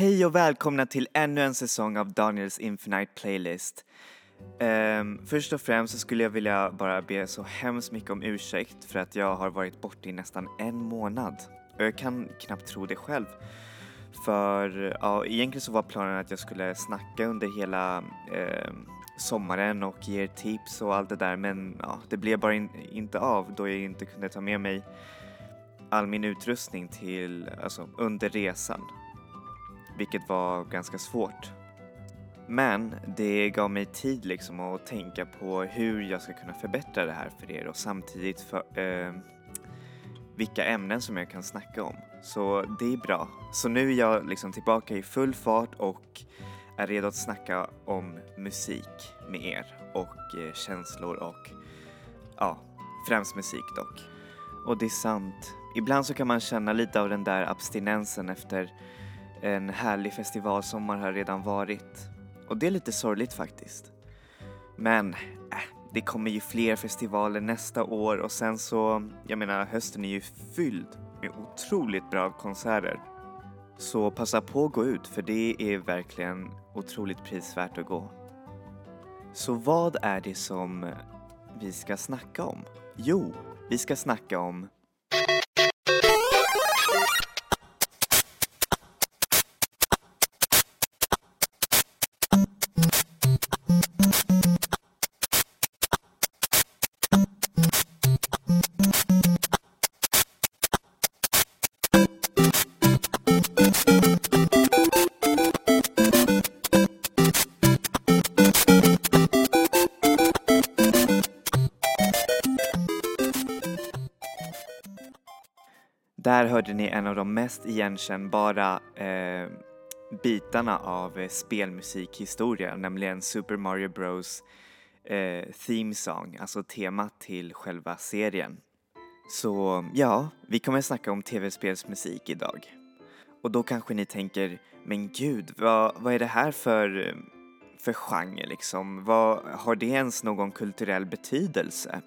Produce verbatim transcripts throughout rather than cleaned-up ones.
Hej och välkomna till ännu en säsong av Daniels Infinite playlist. Um, först och främst så skulle jag vilja bara be så hemskt mycket om ursäkt för att jag har varit borta i nästan en månad. Och jag kan knappt tro det själv. För ja, egentligen så var planen att jag skulle snacka under hela eh, sommaren och ge tips och allt det där. Men ja, det blev bara in, inte av då jag inte kunde ta med mig all min utrustning till, alltså, under resan. Vilket var ganska svårt. Men det gav mig tid liksom att tänka på hur jag ska kunna förbättra det här för er. Och samtidigt för, eh, vilka ämnen som jag kan snacka om. Så det är bra. Så nu är jag liksom tillbaka i full fart och är redo att snacka om musik med er. Och eh, känslor och ja, främst musik dock. Och det är sant. Ibland så kan man känna lite av den där abstinensen efter en härlig festivalsommar har redan varit. Och det är lite sorgligt faktiskt. Men äh, det kommer ju fler festivaler nästa år. Och sen så, jag menar, hösten är ju fylld med otroligt bra konserter. Så passa på att gå ut, för det är verkligen otroligt prisvärt att gå. Så vad är det som vi ska snacka om? Jo, vi ska snacka om Där hörde ni en av de mest igenkännbara eh, bitarna av spelmusikhistoria, nämligen Super Mario Bros eh, theme song, alltså temat till själva serien. Så ja, vi kommer snacka om tv-spelsmusik idag. Och då kanske ni tänker, men gud, vad, vad är det här för, för genre liksom? Vad, har det ens någon kulturell betydelse?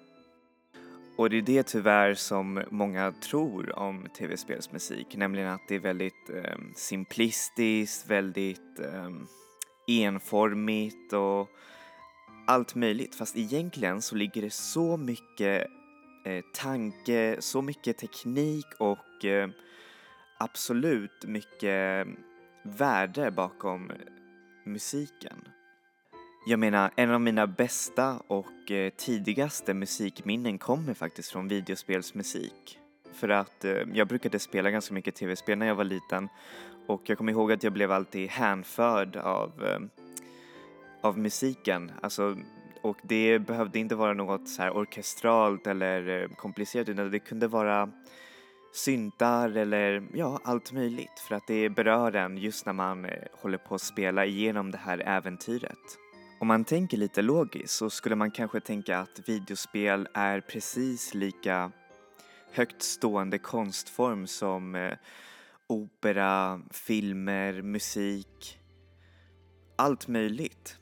Och det är det tyvärr som många tror om tv-spelsmusik. Nämligen att det är väldigt eh, simplistiskt, väldigt eh, enformigt och allt möjligt. Fast egentligen så ligger det så mycket eh, tanke, så mycket teknik och eh, absolut mycket värde bakom musiken. Jag menar, en av mina bästa och eh, tidigaste musikminnen kommer faktiskt från videospelsmusik. För att eh, jag brukade spela ganska mycket tv-spel när jag var liten. Och jag kommer ihåg att jag blev alltid hänförd av, eh, av musiken. Alltså, och det behövde inte vara något så här orkestralt eller eh, komplicerat. Utan det kunde vara syntar eller ja, allt möjligt. För att det berör en just när man eh, håller på att spela igenom det här äventyret. Om man tänker lite logiskt så skulle man kanske tänka att videospel är precis lika högt stående konstform som eh, opera, filmer, musik, allt möjligt.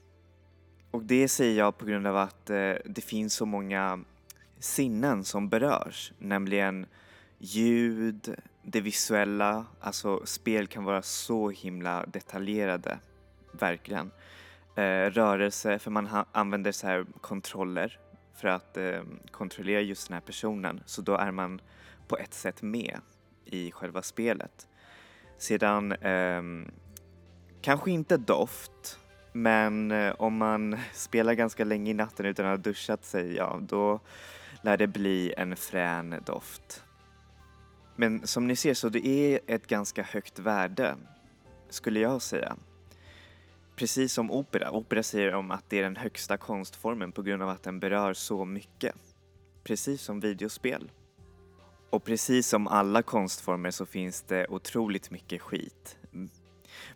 Och det säger jag på grund av att eh, det finns så många sinnen som berörs, nämligen ljud, det visuella, alltså spel kan vara så himla detaljerade, verkligen. Eh, rörelse, för man ha, använder så här kontroller för att eh, kontrollera just den här personen, så då är man på ett sätt med i själva spelet. Sedan eh, kanske inte doft, men eh, om man spelar ganska länge i natten utan att ha duschat sig, ja, då lär det bli en frän doft. Men som ni ser så det är ett ganska högt värde, skulle jag säga. Precis som opera. Opera säger om att det är den högsta konstformen på grund av att den berör så mycket. Precis som videospel. Och precis som alla konstformer så finns det otroligt mycket skit.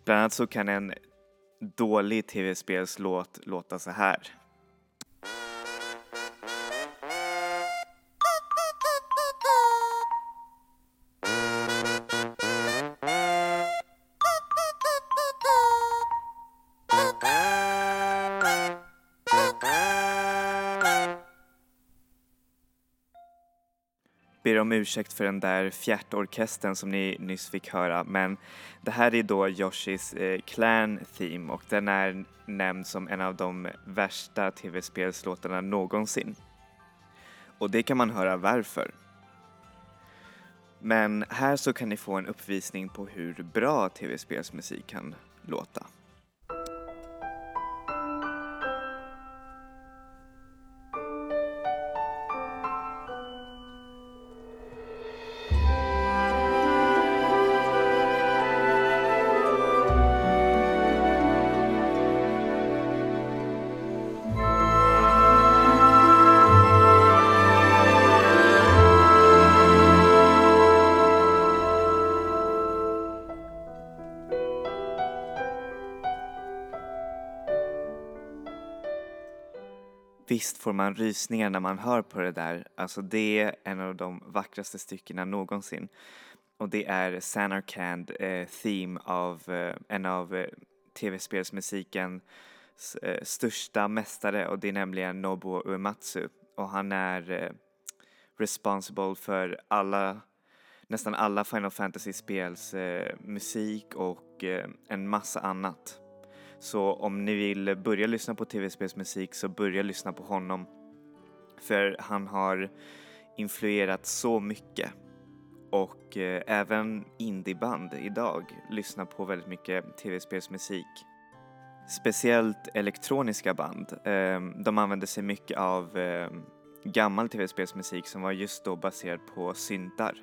Bland annat så kan en dålig tv-spelslåt låta så här. ber om ursäkt för den där fjärtorkestern som ni nyss fick höra, men det här är då Yoshis eh, clan theme, och den är nämnd som en av de värsta tv-spelslåtarna någonsin. Och det kan man höra varför. Men här så kan ni få en uppvisning på hur bra tv-spelsmusik kan låta. Visst får man rysningar när man hör på det där. Alltså det är en av de vackraste styckena någonsin. Och det är Sanarkand eh, theme av eh, en av eh, tv-spelsmusikens eh, största mästare. Och det är nämligen Nobuo Uematsu. Och han är eh, responsible för alla, nästan alla Final Fantasy-spels eh, musik och eh, en massa annat. Så om ni vill börja lyssna på tv-spelsmusik så börja lyssna på honom. För han har influerat så mycket. Och eh, även indieband idag lyssnar på väldigt mycket tv-spelsmusik. Speciellt elektroniska band. Eh, de använder sig mycket av eh, gammal tv-spelsmusik som var just då baserad på syntar.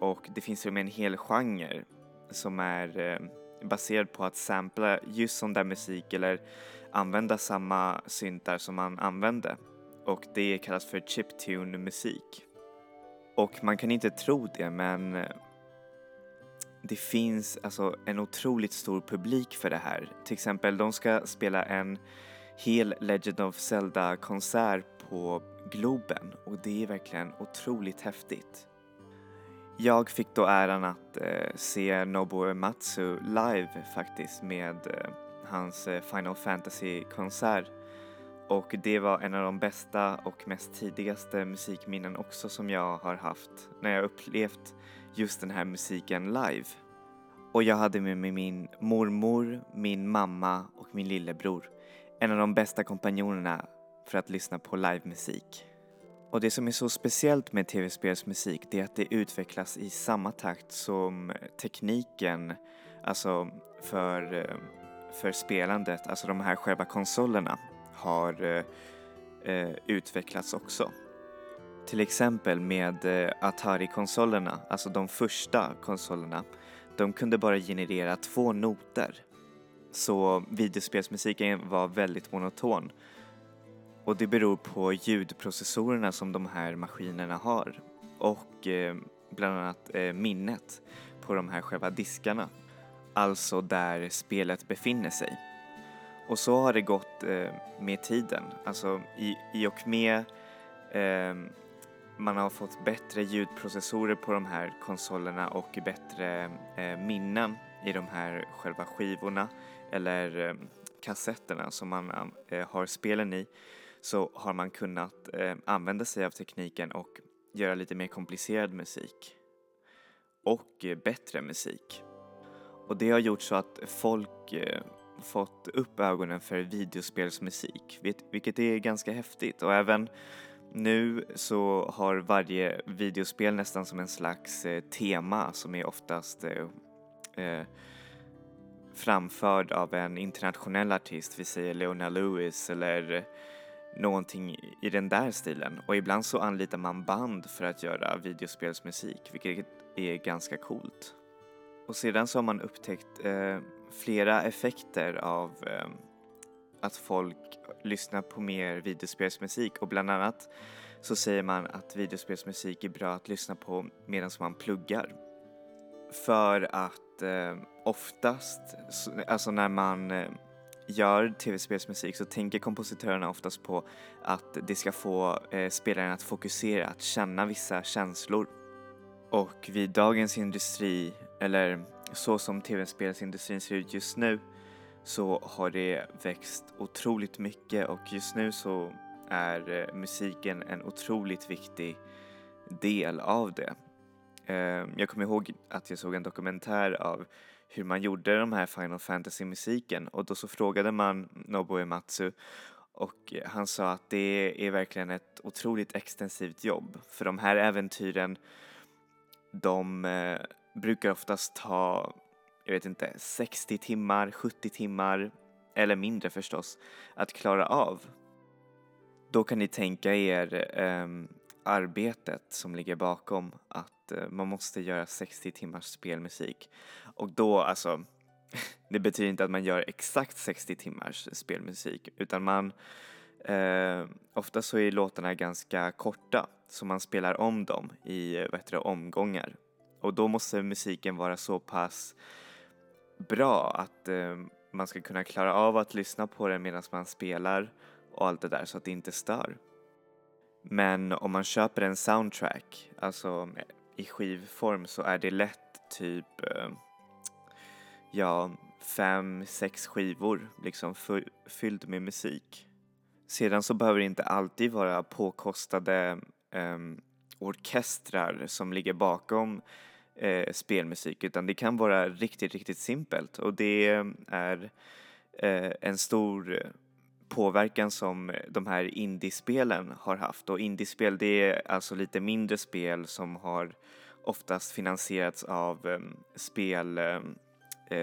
Och det finns ju med en hel genre som är... Eh, baserad på att sampla just sån där musik eller använda samma syntar som man använde. Och det kallas för chiptune-musik. Och man kan inte tro det, men det finns alltså en otroligt stor publik för det här. Till exempel, de ska spela en hel Legend of Zelda-konsert på Globen. Och det är verkligen otroligt häftigt. Jag fick då äran att eh, se Nobuo Uematsu live faktiskt med eh, hans Final Fantasy-konsert. Och det var en av de bästa och mest tidigaste musikminnen också som jag har haft när jag upplevt just den här musiken live. Och jag hade med mig min mormor, min mamma och min lillebror. En av de bästa kompanjonerna för att lyssna på livemusik. Och det som är så speciellt med tv-spelsmusik det är att det utvecklas i samma takt som tekniken, alltså för, för spelandet, alltså de här själva konsolerna har eh, utvecklats också. Till exempel med Atari-konsolerna, alltså de första konsolerna, de kunde bara generera två noter. Så videospelsmusiken var väldigt monoton. Och det beror på ljudprocessorerna som de här maskinerna har. Och eh, bland annat eh, minnet på de här själva diskarna. Alltså där spelet befinner sig. Och så har det gått eh, med tiden. Alltså i, i och med eh, man har fått bättre ljudprocessorer på de här konsolerna och bättre eh, minnen i de här själva skivorna. Eller eh, kassetterna som man eh, har spelen i. Så har man kunnat eh, använda sig av tekniken och göra lite mer komplicerad musik. Och eh, bättre musik. Och det har gjort så att folk eh, fått upp ögonen för videospelsmusik. Vilket är ganska häftigt. Och även nu så har varje videospel nästan som en slags eh, tema. Som är oftast eh, eh, framförd av en internationell artist. Vi säger Leona Lewis eller... någonting i den där stilen. Och ibland så anlitar man band för att göra videospelsmusik, vilket är ganska coolt. Och sedan så har man upptäckt eh, flera effekter av eh, att folk lyssnar på mer videospelsmusik. Och bland annat så säger man att videospelsmusik är bra att lyssna på medan man pluggar. För att eh, oftast, alltså när man... Eh, gör tv-spelsmusik så tänker kompositörerna oftast på att det ska få eh, spelaren att fokusera, att känna vissa känslor. Och vid dagens industri, eller så som tv-spelsindustrin ser ut just nu, så har det växt otroligt mycket, och just nu så är eh, musiken en otroligt viktig del av det. Jag kommer ihåg att jag såg en dokumentär av hur man gjorde de här Final Fantasy-musiken, och då så frågade man Nobuo Uematsu, och han sa att det är verkligen ett otroligt extensivt jobb, för de här äventyren, de eh, brukar oftast ta, jag vet inte, sextio timmar, sjuttio timmar eller mindre förstås att klara av. Då kan ni tänka er eh, arbetet som ligger bakom att eh, man måste göra sextio timmars spelmusik. Och då alltså, det betyder inte att man gör exakt sextio timmars spelmusik, utan man eh, ofta så är låtarna ganska korta, så man spelar om dem i vad heter det, omgångar. Och då måste musiken vara så pass bra att eh, man ska kunna klara av att lyssna på den medan man spelar och allt det där, så att det inte stör. Men om man köper en soundtrack, alltså i skivform, så är det lätt typ eh, ja, fem, sex skivor liksom f- fylld med musik. Sedan så behöver det inte alltid vara påkostade eh, orkestrar som ligger bakom eh, spelmusik, utan det kan vara riktigt, riktigt simpelt. Och det är eh, en stor påverkan som de här indiespelen har haft. Och indiespel, det är alltså lite mindre spel som har oftast finansierats av eh, spel... Eh,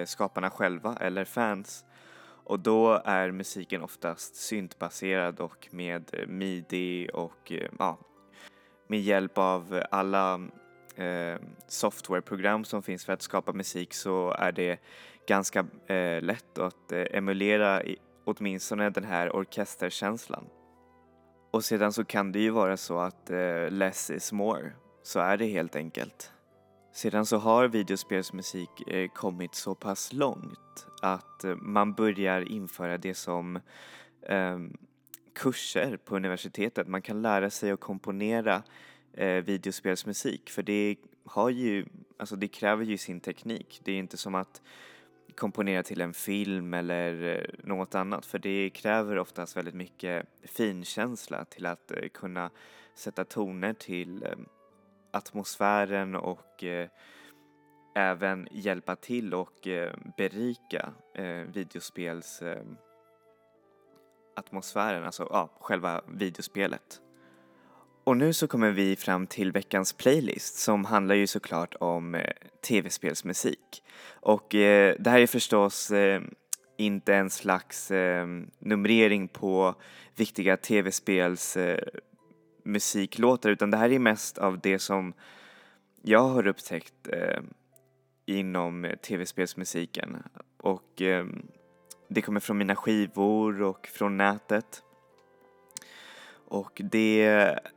skaparna själva eller fans, och då är musiken oftast syntbaserad och med midi och ja, med hjälp av alla eh, softwareprogram som finns för att skapa musik, så är det ganska eh, lätt att eh, emulera i, åtminstone den här orkesterkänslan. Och sedan så kan det ju vara så att eh, less is more, så är det helt enkelt. Sedan så har videospelsmusik kommit så pass långt att man börjar införa det som eh, kurser på universitetet. Man kan lära sig att komponera eh, videospelsmusik, för det har ju, alltså det kräver ju sin teknik. Det är inte som att komponera till en film eller något annat, för det kräver oftast väldigt mycket finkänsla till att eh, kunna sätta toner till eh, atmosfären och eh, även hjälpa till och eh, berika eh, videospels eh, atmosfären, alltså ja, själva videospelet. Och nu så kommer vi fram till veckans playlist, som handlar ju såklart om eh, tv-spelsmusik. Och eh, det här är förstås eh, inte en slags eh, numrering på viktiga tv-spels eh, musiklåtar, utan det här är mest av det som jag har upptäckt eh, inom tv-spelsmusiken, och eh, det kommer från mina skivor och från nätet, och det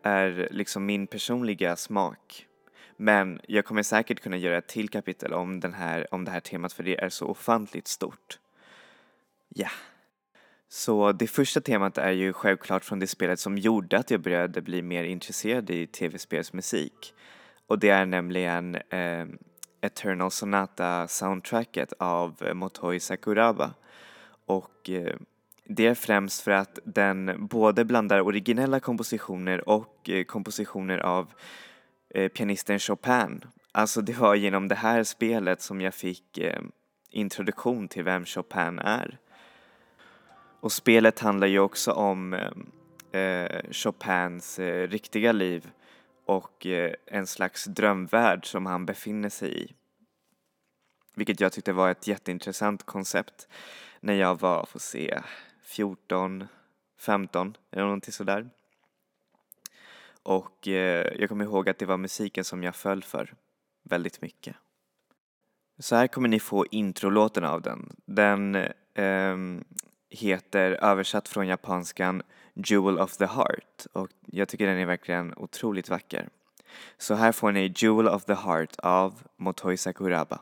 är liksom min personliga smak. Men jag kommer säkert kunna göra ett till kapitel om, den här, om det här temat, för det är så ofantligt stort. Ja yeah. Så det första temat är ju självklart från det spelet som gjorde att jag började bli mer intresserad i tv-spelsmusik. Och det är nämligen eh, Eternal Sonata-soundtracket av Motoi Sakuraba. Och eh, det är främst för att den både blandar originella kompositioner och eh, kompositioner av eh, pianisten Chopin. Alltså det var genom det här spelet som jag fick eh, introduktion till vem Chopin är. Och spelet handlar ju också om eh, Chopins eh, riktiga liv och eh, en slags drömvärld som han befinner sig i. Vilket jag tyckte var ett jätteintressant koncept när jag var, får se, fjorton, femton eller någonting sådär. Och eh, jag kommer ihåg att det var musiken som jag föll för väldigt mycket. Så här kommer ni få introlåten av den. Den... Eh, heter översatt från japanskan Jewel of the Heart, och jag tycker den är verkligen otroligt vacker. Så här får ni Jewel of the Heart av Motoi Sakuraba.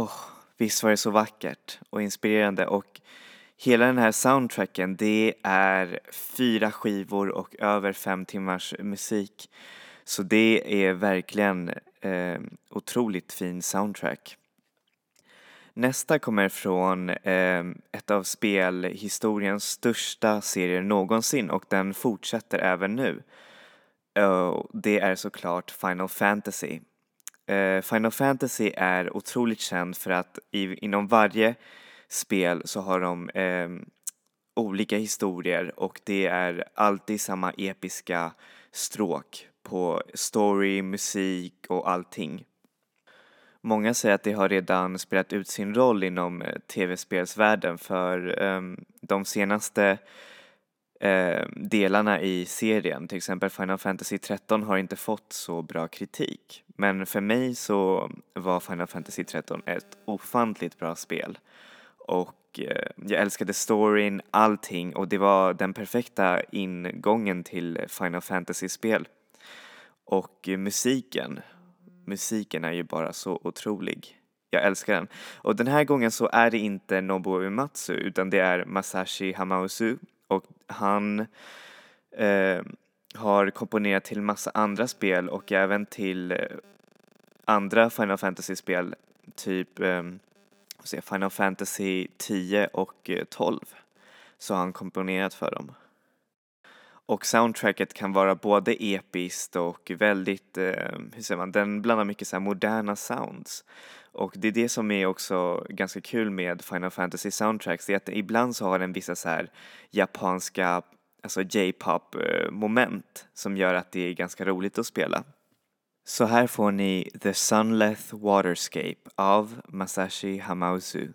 oh, visst var det så vackert och inspirerande. Och hela den här soundtracken, det är fyra skivor och över fem timmars musik. Så det är verkligen eh, otroligt fin soundtrack. Nästa kommer från eh, ett av spelhistoriens största serier någonsin, och den fortsätter även nu. Uh, det är såklart Final Fantasy. Uh, Final Fantasy är otroligt känd för att i, inom varje spel så har de eh, olika historier, och det är alltid samma episka stråk på story, musik och allting. Många säger att det har redan spelat ut sin roll inom tv-spelsvärlden, för eh, de senaste eh, delarna i serien, till exempel Final Fantasy tretton, har inte fått så bra kritik. Men för mig så var Final Fantasy tretton ett ofantligt bra spel. Och eh, jag älskade storyn, allting, och det var den perfekta ingången till Final Fantasy-spel. Och eh, musiken, musiken är ju bara så otrolig. Jag älskar den. Och den här gången så är det inte Nobuo Uematsu, utan det är Masashi Hamauzu. Och han eh, har komponerat till massa andra spel och även till eh, andra Final Fantasy-spel, typ... Eh, Final Fantasy tio och tolv, så har han komponerat för dem. Och soundtracket kan vara både episkt och väldigt, hur säger man, den blandar mycket så här moderna sounds. Och det är det som är också ganska kul med Final Fantasy soundtracks, det är att ibland så har den vissa så här japanska, alltså J-pop moment som gör att det är ganska roligt att spela. Så här får ni The Sunleth Waterscape av Masashi Hamauzu.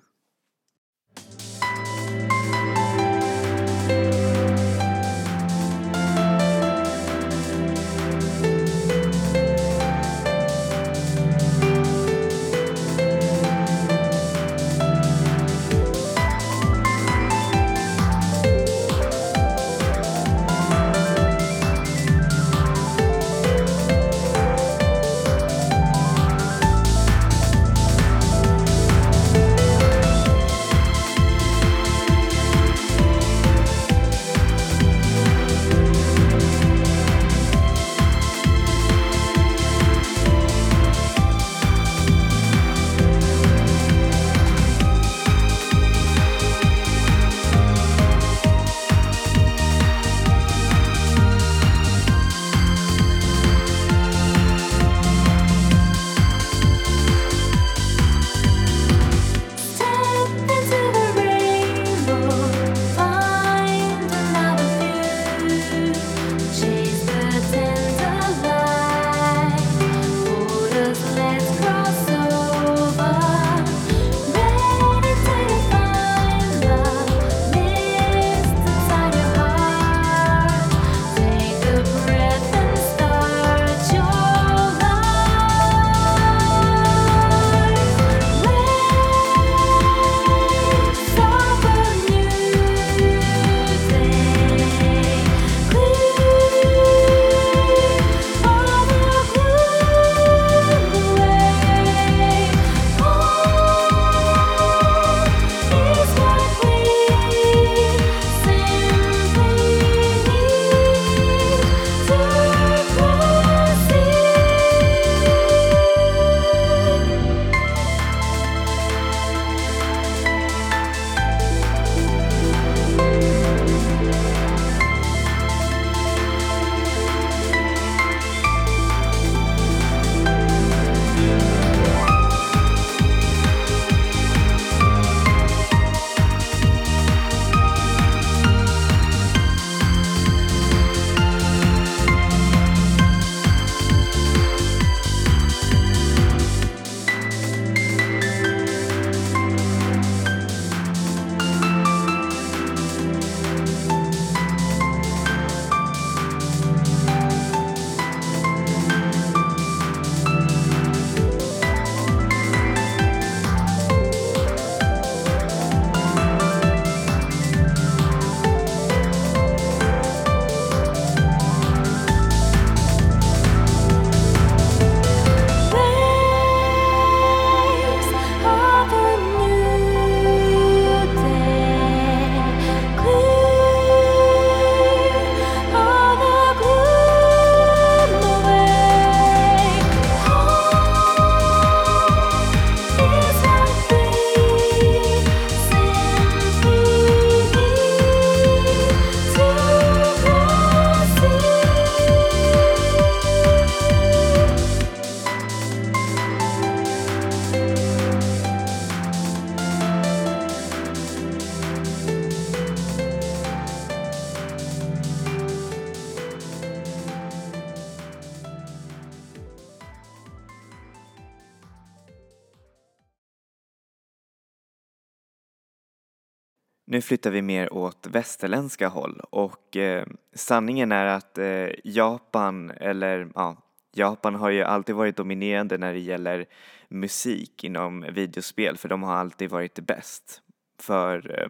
Nu flyttar vi mer åt västerländska håll och eh, sanningen är att eh, Japan, eller ja, Japan har ju alltid varit dominerande när det gäller musik inom videospel, för de har alltid varit bäst. För eh,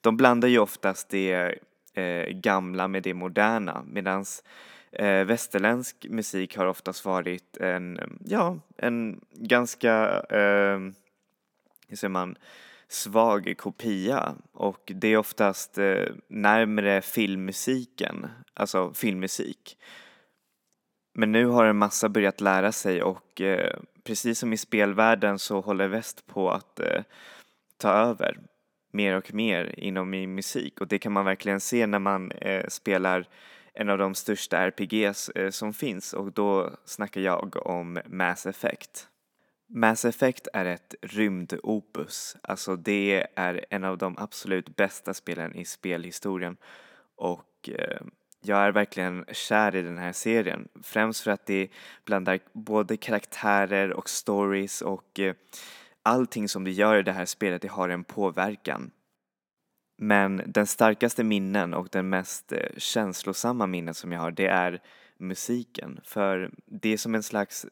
de blandar ju oftast det eh, gamla med det moderna, medan eh, västerländsk musik har oftast varit en, ja, en ganska, eh, hur säger man, svag kopia, och det är oftast eh, närmare filmmusiken, alltså filmmusik. Men nu har en massa börjat lära sig, och eh, precis som i spelvärlden så håller väst på att eh, ta över mer och mer inom i musik, och det kan man verkligen se när man eh, spelar en av de största R P Gs eh, som finns, och då snackar jag om Mass Effect. Mass Effect är ett rymdopus, alltså det är en av de absolut bästa spelen i spelhistorien, och eh, jag är verkligen kär i den här serien, främst för att det blandar både karaktärer och stories, och eh, allting som det gör i det här spelet, det har en påverkan. Men den starkaste minnen och den mest eh, känslosamma minnen som jag har, det är musiken, för det är som en slags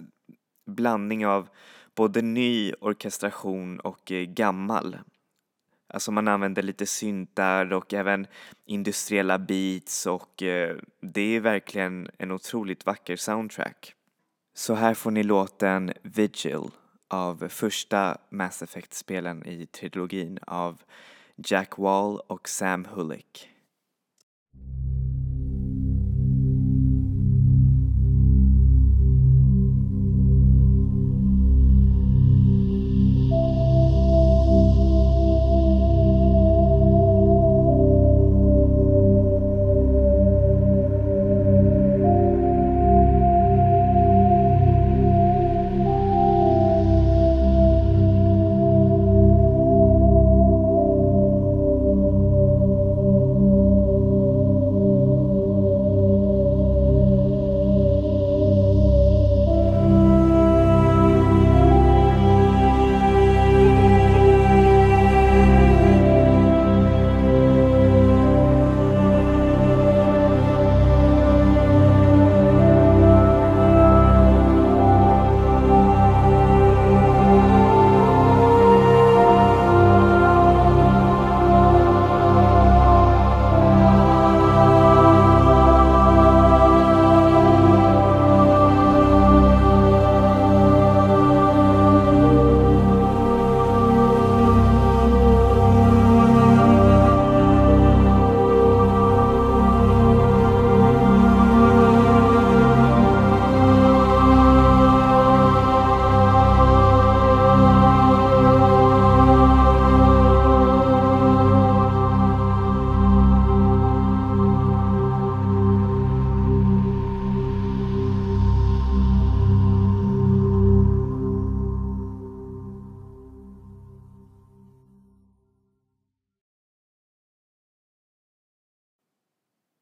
blandning av både ny orkestration och gammal. Alltså man använder lite syntar och även industriella beats, och det är verkligen en otroligt vacker soundtrack. Så här får ni låten Vigil av första Mass Effect-spelen i trilogin av Jack Wall och Sam Hulick.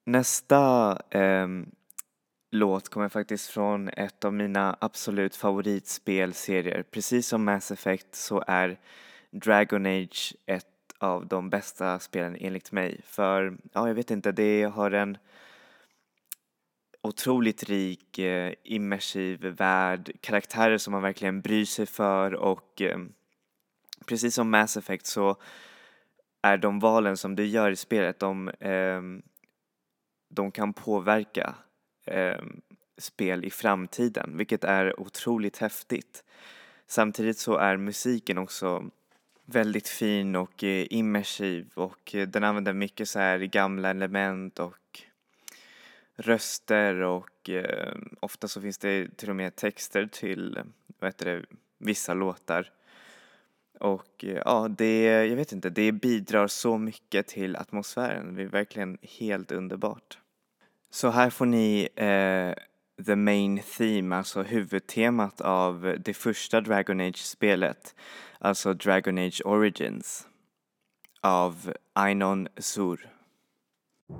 Nästa eh, låt kommer faktiskt från ett av mina absolut favoritspelserier. Precis som Mass Effect så är Dragon Age ett av de bästa spelen enligt mig. För ja, jag vet inte, det har en otroligt rik, eh, immersiv värld, karaktärer som man verkligen bryr sig för, och eh, precis som Mass Effect så är de valen som du gör i spelet, de... Eh, De kan påverka eh, spel i framtiden, vilket är otroligt häftigt. Samtidigt så är musiken också väldigt fin och eh, immersiv, och eh, den använder mycket så här gamla element och röster, och eh, ofta så finns det till och med texter till vad heter det, vissa låtar. Och ja, det, jag vet inte, det bidrar så mycket till atmosfären. Det är verkligen helt underbart. Så här får ni eh, the main theme, alltså huvudtemat av det första Dragon Age-spelet. Alltså Dragon Age Origins av Inon Zur. I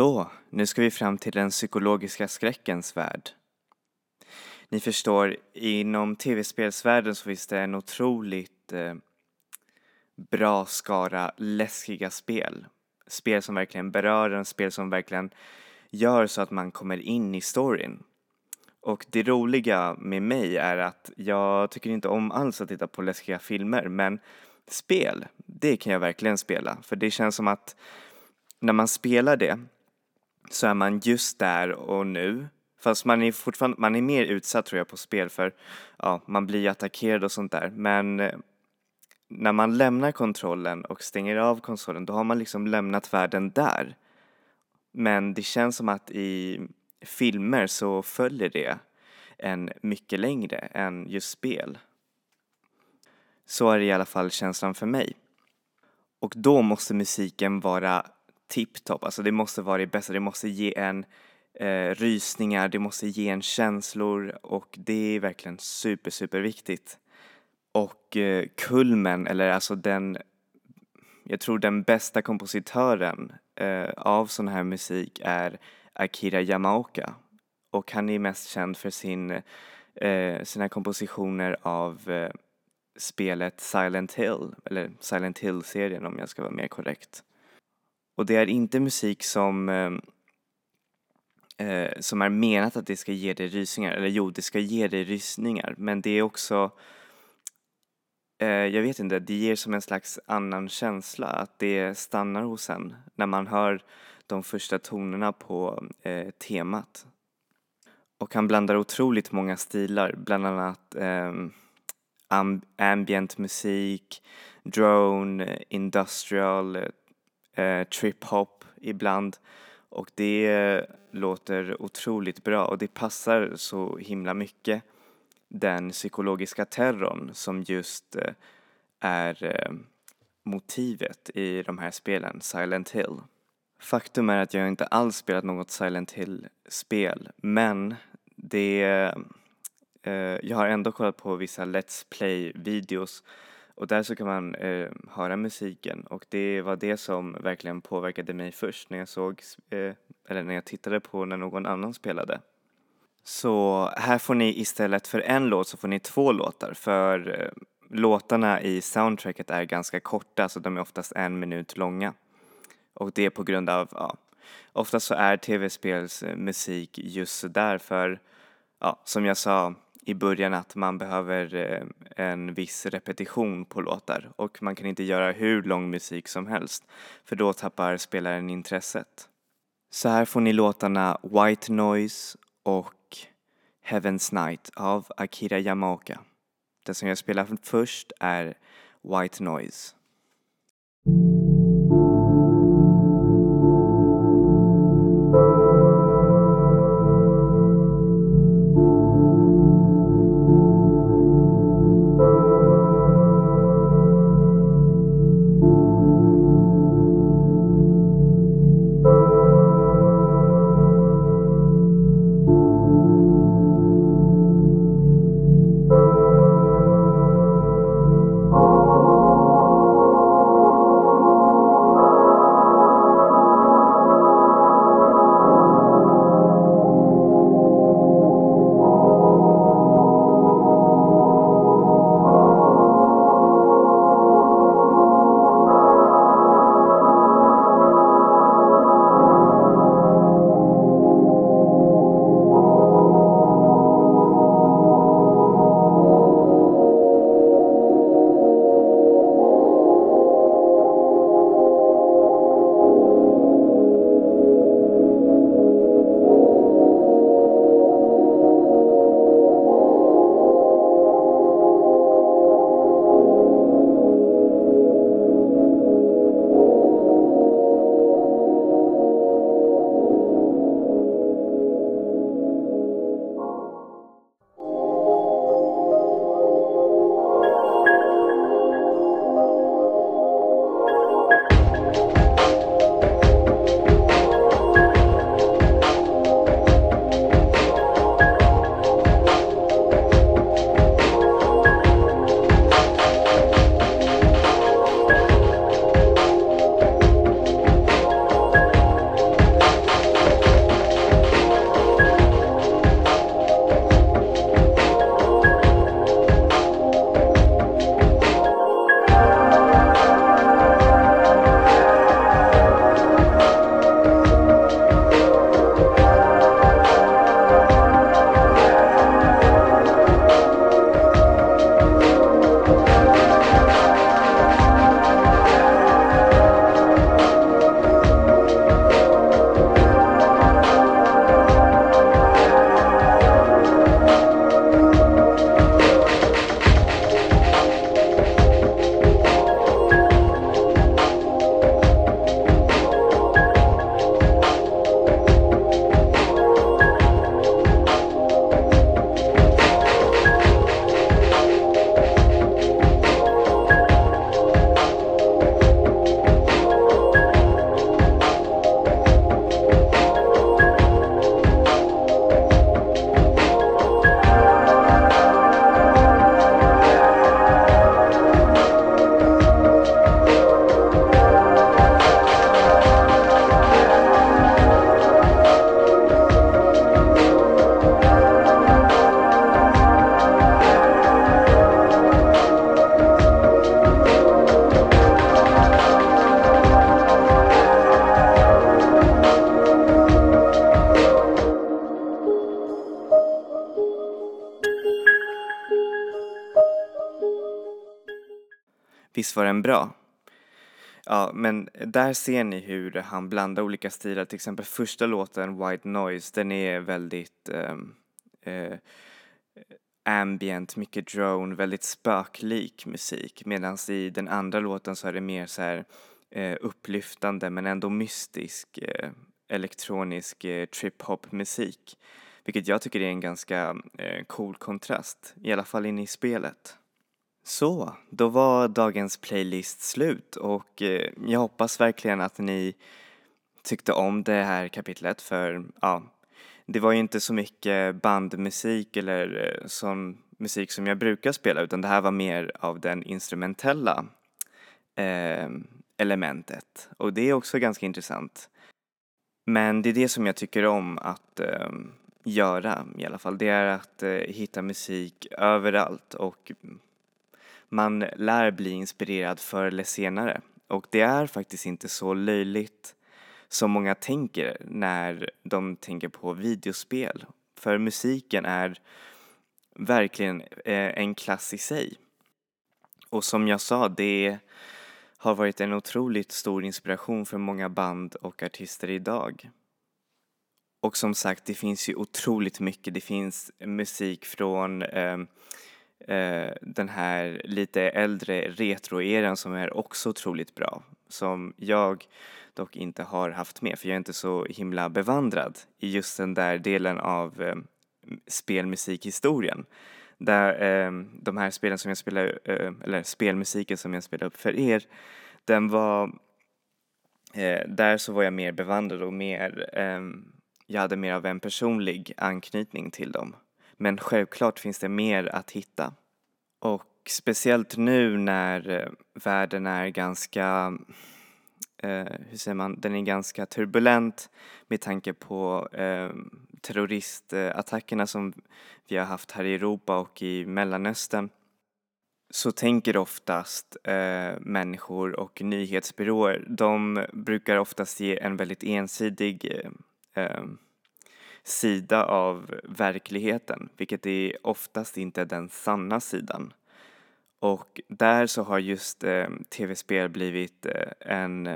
Så, nu ska vi fram till den psykologiska skräckens värld. Ni förstår, inom tv-spelsvärlden så finns det en otroligt eh, bra skara läskiga spel. Spel som verkligen berör en, spel som verkligen gör så att man kommer in i storyn. Och det roliga med mig är att jag tycker inte om alls att titta på läskiga filmer, men spel, det kan jag verkligen spela. För det känns som att när man spelar det så är man just där och nu. Fast man är fortfarande, man är mer utsatt tror jag på spel för ja, man blir attackerad och sånt där. Men när man lämnar kontrollen och stänger av konsolen, då har man liksom lämnat världen där. Men det känns som att i filmer så följer det en mycket längre än just spel. Så är det i alla fall känslan för mig. Och då måste musiken vara tipptopp. Alltså det måste vara det bästa. Det måste ge en eh, rysningar. Det måste ge en känslor. Och det är verkligen super super viktigt. Och eh, kulmen. Eller alltså den. Jag tror den bästa kompositören. Eh, av sån här musik är Akira Yamaoka. Och han är mest känd för sin, eh, sina kompositioner av. Eh, spelet Silent Hill, eller Silent Hill-serien om jag ska vara mer korrekt. Och det är inte musik som eh, som är menat att det ska ge dig rysningar, eller jo, det ska ge dig rysningar, men det är också eh, jag vet inte, det ger som en slags annan känsla, att det stannar hos en när man hör de första tonerna på eh, temat. Och han blandar otroligt många stilar, bland annat eh, ambient musik, drone, industrial, eh, trip-hop ibland. Och det låter otroligt bra och det passar så himla mycket den psykologiska terrorn som just eh, är eh, motivet i de här spelen, Silent Hill. Faktum är att jag inte alls spelat något Silent Hill-spel, men det... jag har ändå kollat på vissa Let's Play-videos och där så kan man eh, höra musiken, och det var det som verkligen påverkade mig först när jag såg eh, eller när jag tittade på när någon annan spelade. Så här får ni istället för en låt så får ni två låtar, för eh, låtarna i soundtracket är ganska korta, så de är oftast en minut långa. Och det är på grund av, ja, oftast så är tv-spelsmusik just så där för, ja, som jag sa i början, att man behöver en viss repetition på låtar. Och man kan inte göra hur lång musik som helst, för då tappar spelaren intresset. Så här får ni låtarna White Noise och Heaven's Night av Akira Yamaoka. Den som jag spelar först är White Noise. Visst var den bra? Ja, men där ser ni hur han blandar olika stilar. Till exempel första låten, White Noise, den är väldigt eh, eh, ambient, mycket drone, väldigt spöklik musik. Medan i den andra låten så är det mer så här eh, upplyftande men ändå mystisk eh, elektronisk eh, trip-hop-musik. Vilket jag tycker är en ganska eh, cool kontrast, i alla fall inne i spelet. Så, då var dagens playlist slut och eh, jag hoppas verkligen att ni tyckte om det här kapitlet, för ja, det var ju inte så mycket bandmusik eller eh, som musik som jag brukar spela, utan det här var mer av den instrumentella eh, elementet, och det är också ganska intressant. Men det är det som jag tycker om att eh, göra i alla fall, det är att eh, hitta musik överallt, och man lär bli inspirerad förr eller senare. Och det är faktiskt inte så löjligt som många tänker när de tänker på videospel. För musiken är verkligen en klass i sig. Och som jag sa, det har varit en otroligt stor inspiration för många band och artister idag. Och som sagt, det finns ju otroligt mycket. Det finns musik från Eh, Uh, den här lite äldre retroeran som är också otroligt bra, som jag dock inte har haft med, för jag är inte så himla bevandrad i just den där delen av uh, spelmusikhistorien, där uh, de här spelen som jag spelar uh, eller spelmusiken som jag spelar upp för er, den var uh, där så var jag mer bevandrad och mer uh, jag hade mer av en personlig anknytning till dem. Men självklart finns det mer att hitta. Och speciellt nu när världen är ganska, eh, hur säger man, den är ganska turbulent med tanke på eh, terroristattackerna som vi har haft här i Europa och i Mellanöstern, så tänker oftast eh, människor och nyhetsbyråer, de brukar oftast ge en väldigt ensidig eh, sida av verkligheten, vilket är oftast inte den sanna sidan. Och där så har just eh, tv-spel blivit eh, en,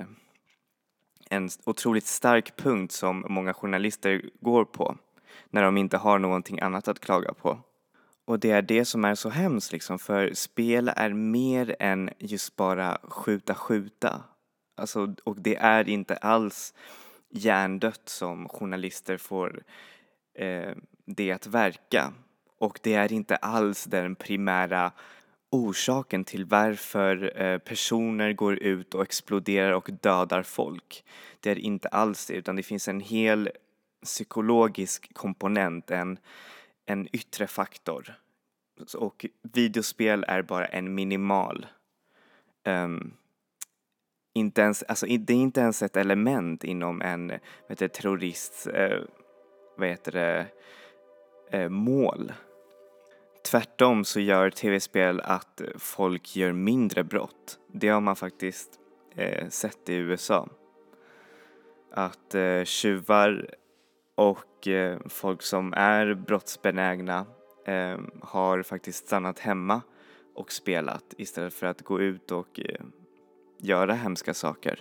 en otroligt stark punkt som många journalister går på när de inte har någonting annat att klaga på. Och det är det som är så hemskt liksom, för spel är mer än just bara skjuta skjuta. Alltså, och det är inte alls hjärndött som journalister får eh, det att verka. Och det är inte alls den primära orsaken till varför eh, personer går ut och exploderar och dödar folk. Det är inte alls det, utan det finns en hel psykologisk komponent, en, en yttre faktor. Och videospel är bara en minimal um, Inte ens, alltså, det är inte ens ett element inom en vet du, terrorists eh, vad heter det, eh, mål. Tvärtom så gör tv-spel att folk gör mindre brott. Det har man faktiskt eh, sett i U S A. Att eh, tjuvar och eh, folk som är brottsbenägna eh, har faktiskt stannat hemma och spelat istället för att gå ut och Eh, göra hemska saker.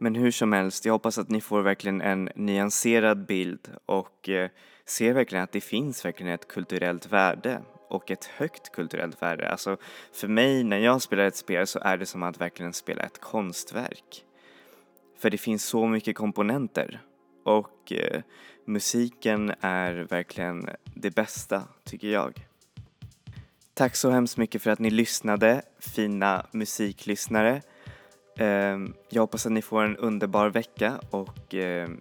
Men hur som helst, jag hoppas att ni får verkligen en nyanserad bild och eh, ser verkligen att det finns verkligen ett kulturellt värde och ett högt kulturellt värde. Alltså för mig, när jag spelar ett spel, så är det som att verkligen spela ett konstverk. För det finns så mycket komponenter, och eh, musiken är verkligen det bästa, tycker jag. Tack så hemskt mycket för att ni lyssnade, fina musiklyssnare. Jag hoppas att ni får en underbar vecka, och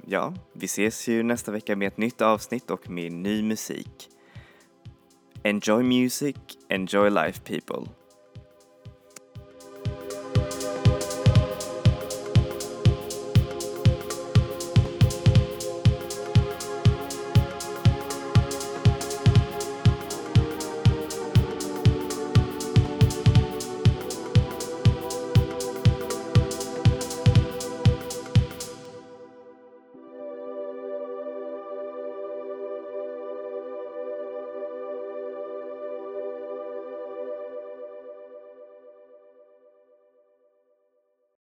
ja, vi ses ju nästa vecka med ett nytt avsnitt och med ny musik. Enjoy music, enjoy life people.